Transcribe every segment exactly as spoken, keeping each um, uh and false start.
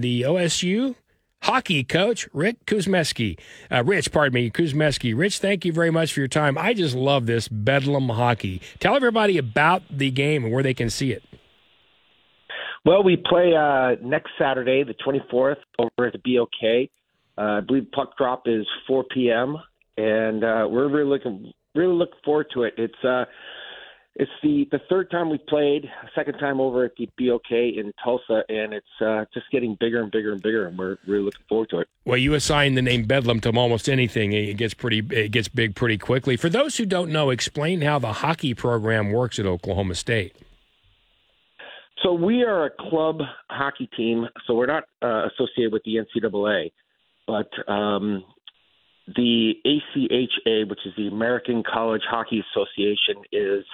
the O S U hockey coach, Rick Kuzmeski. Uh, Rich, pardon me, Kuzmeski. Rich, thank you very much for your time. I just love this Bedlam hockey. Tell everybody about the game and where they can see it. Well, we play uh, next Saturday, the twenty-fourth, over at the B O K. Uh, I believe puck drop is four p.m., and uh, we're really looking really looking forward to it. It's uh, it's the, the third time we've played, second time over at the B O K in Tulsa, and it's uh, just getting bigger and bigger and bigger, and we're really looking forward to it. Well, you assign the name Bedlam to almost anything. It gets pretty, it gets big pretty quickly. For those who don't know, explain how the hockey program works at Oklahoma State. So we are a club hockey team, so we're not uh, associated with the N C double A, but um, the A C H A, which is the American College Hockey Association, is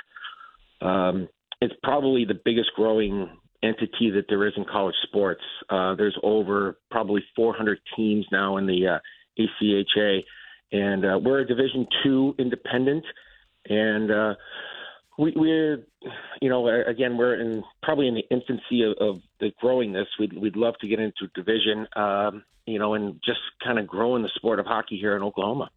um, it's probably the biggest growing entity that there is in college sports. Uh, there's over probably four hundred teams now in the uh, A C H A, and uh, we're a Division two independent, and uh, we, we're – You know, again, we're in probably in the infancy of, of the growing this. We'd, we'd love to get into division, um, you know, and just kind of growing the sport of hockey here in Oklahoma.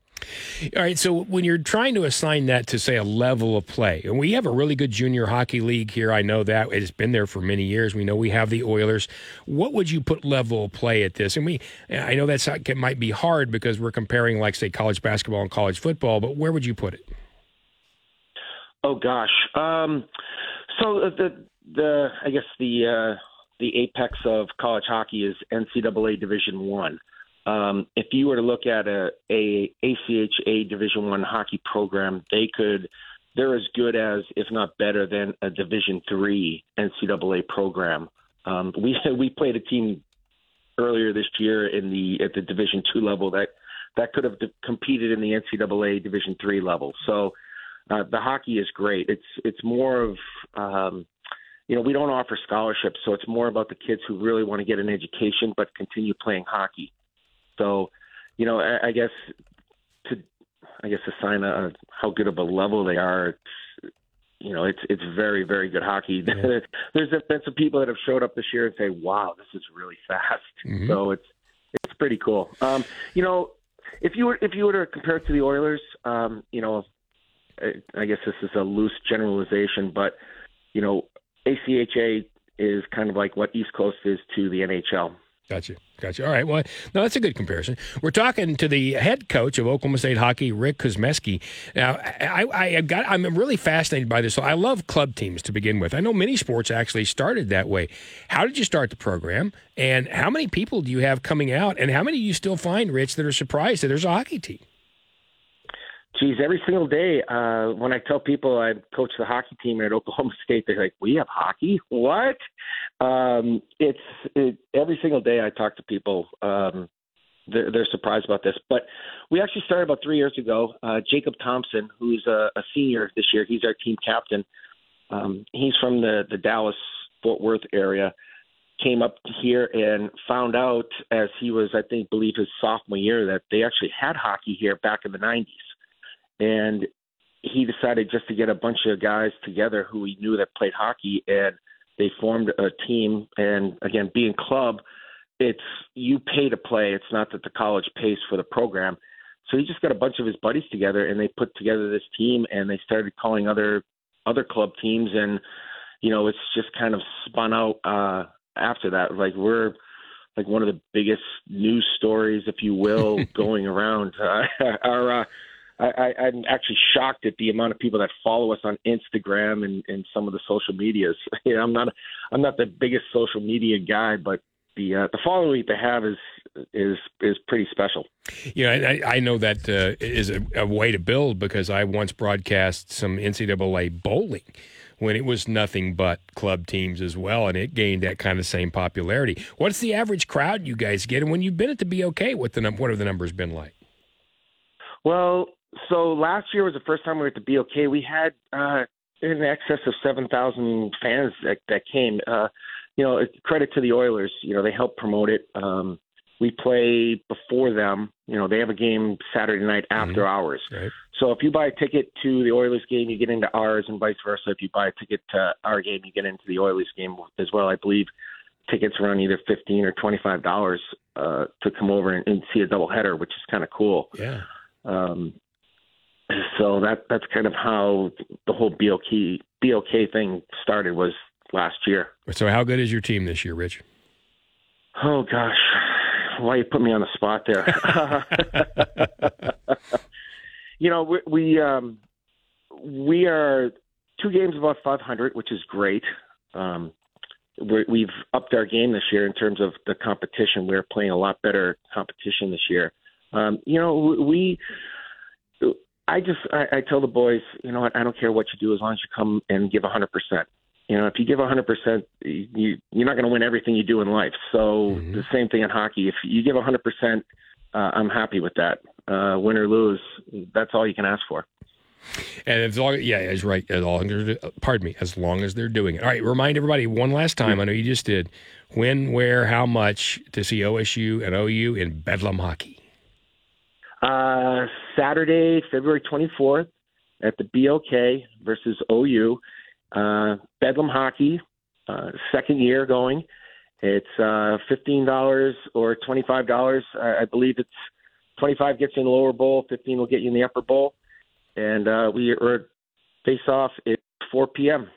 All right, so when you're trying to assign that to, say, a level of play, and we have a really good junior hockey league here. I know that. It's been there for many years. We know we have the Oilers. What would you put level of play at this? And we, I know that's it might be hard because we're comparing, like, say, college basketball and college football, but where would you put it? Oh gosh! Um, so the the I guess the uh, the apex of college hockey is N C double A Division One. Um, if you were to look at a, a ACHA Division One hockey program, they could they're as good as, if not better than, a Division Three N C double A program. Um, we we played a team earlier this year in the at the Division Two level that that could have competed in the N C double A Division Three level. So. Uh, the hockey is great. It's it's more of, um, you know, we don't offer scholarships, so it's more about the kids who really want to get an education but continue playing hockey. So, you know, I, I guess to I guess assign a, how good of a level they are, it's, you know, it's it's very, very good hockey. Yeah. There's been some people that have showed up this year and say, wow, this is really fast. Mm-hmm. So it's it's pretty cool. Um, you know, if you were, if you were to compare it to the Oilers, um, you know, I guess this is a loose generalization, but, you know, A C H A is kind of like what East Coast is to the N H L. Gotcha. Gotcha. All right. Well, no, that's a good comparison. We're talking to the head coach of Oklahoma State hockey, Rick Kuzmeski. Now, I, I, I got, I'm really fascinated by this. So I love club teams to begin with. I know many sports actually started that way. How did you start the program, and how many people do you have coming out, and how many do you still find, Rich, that are surprised that there's a hockey team? Geez, every single day uh, when I tell people I coach the hockey team at Oklahoma State, they're like, "We have hockey? What?" Um, it's it, every single day I talk to people. Um, they're, they're surprised about this, but we actually started about three years ago. Uh, Jacob Thompson, who's a, a senior this year, he's our team captain. Um, he's from the, the Dallas-Fort Worth area. Came up here and found out as he was, I think, believe his sophomore year, that they actually had hockey here back in the nineties. And he decided just to get a bunch of guys together who he knew that played hockey, and they formed a team. And, again, being club, it's you pay to play. It's not that the college pays for the program. So he just got a bunch of his buddies together, and they put together this team, and they started calling other other club teams. And, you know, it's just kind of spun out uh, after that. Like, we're – like one of the biggest news stories, if you will, going around uh, our uh, – I, I'm actually shocked at the amount of people that follow us on Instagram and, and some of the social medias. You know, I'm not I'm not the biggest social media guy, but the uh, the following they have is is is pretty special. Yeah, I, I know that uh, is a, a way to build, because I once broadcast some N C double A bowling when it was nothing but club teams as well, and it gained that kind of same popularity. What's the average crowd you guys get? And when you've been at the B O K, what the num- what have the numbers been like? Well. So last year was the first time we were at the B O K. We had uh, in excess of seven thousand fans that, that came. Uh, you know, credit to the Oilers. You know, they helped promote it. Um, we play before them. You know, they have a game Saturday night after mm-hmm. hours. Right. So if you buy a ticket to the Oilers game, you get into ours, and vice versa. If you buy a ticket to our game, you get into the Oilers game as well. I believe tickets around either fifteen or twenty-five dollars uh, to come over and, and see a doubleheader, which is kind of cool. Yeah. Um, so that that's kind of how the whole B O K B O K thing started was last year. So how good is your team this year, Rich? Oh gosh, why you put me on the spot there? You know, we we, um, we are two games above five hundred, which is great. Um, we're, we've upped our game this year in terms of the competition. We're playing a lot better competition this year. Um, you know, we. I just I, I tell the boys, you know what? I don't care what you do as long as you come and give one hundred percent. You know, if you give one hundred percent, you, you're not going to win everything you do in life. So mm-hmm. the same thing in hockey. If you give one hundred percent, uh, I'm happy with that. Uh, win or lose, that's all you can ask for. And as long, yeah, as right, as long as, pardon me, as long as they're doing it. All right, remind everybody one last time. I know you just did. When, where, how much to see O S U and O U in Bedlam hockey? Uh, Saturday, February twenty-fourth, at the B O K versus O U. Uh, Bedlam hockey, uh, second year going. It's uh, fifteen dollars or twenty-five dollars. I, I believe it's twenty-five gets you in the lower bowl, fifteen will get you in the upper bowl. And uh, we are face off at four p.m.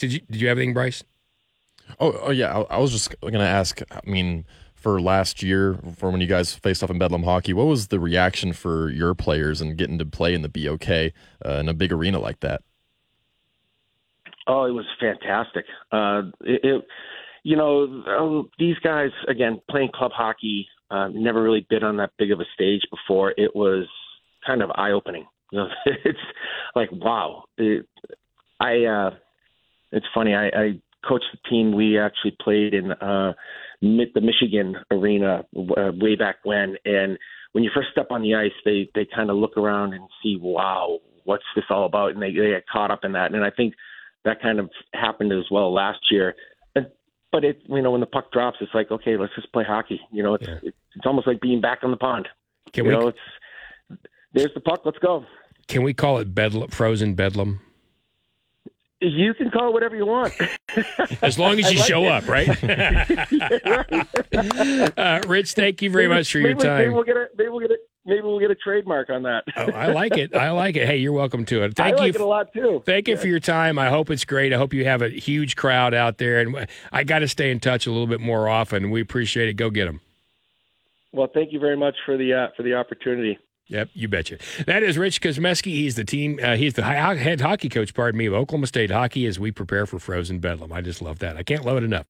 Did you Did you have anything, Bryce? Oh, oh yeah. I, I was just going to ask. I mean, for last year, for when you guys faced off in Bedlam hockey, what was the reaction for your players and getting to play in the B O K uh, in a big arena like that? Oh, it was fantastic. Uh, it, it, you know, these guys again playing club hockey, uh, never really been on that big of a stage before. It was kind of eye-opening. You know, it's like, wow. It, I, uh, it's funny. I, I coached the team. We actually played in uh, the Michigan arena uh, way back when. And when you first step on the ice, they, they kind of look around and see, wow, what's this all about? And they, they get caught up in that. And I think that kind of happened as well last year. But it, you know, when the puck drops, it's like, okay, let's just play hockey. You know, it's yeah. it's almost like being back on the pond. Can you we... know, it's, There's the puck. Let's go. Can we call it bedlam, frozen bedlam? You can call it whatever you want. As long as you like show it. Up, right? Yeah, right. Uh, Rich, thank you very maybe, much for maybe, your time. Maybe we'll, get a, maybe, we'll get a, maybe we'll get a trademark on that. Oh, I like it. I like it. Hey, you're welcome to it. Thank I like you, it a lot, too. Thank yeah. you for your time. I hope it's great. I hope you have a huge crowd out there. And I got to stay in touch a little bit more often. We appreciate it. Go get them. Well, thank you very much for the uh, for the opportunity. Yep, you betcha. That is Rich Kuzmeski. He's the team. Uh, he's the head hockey coach, pardon me, of Oklahoma State hockey as we prepare for Frozen Bedlam. I just love that. I can't love it enough.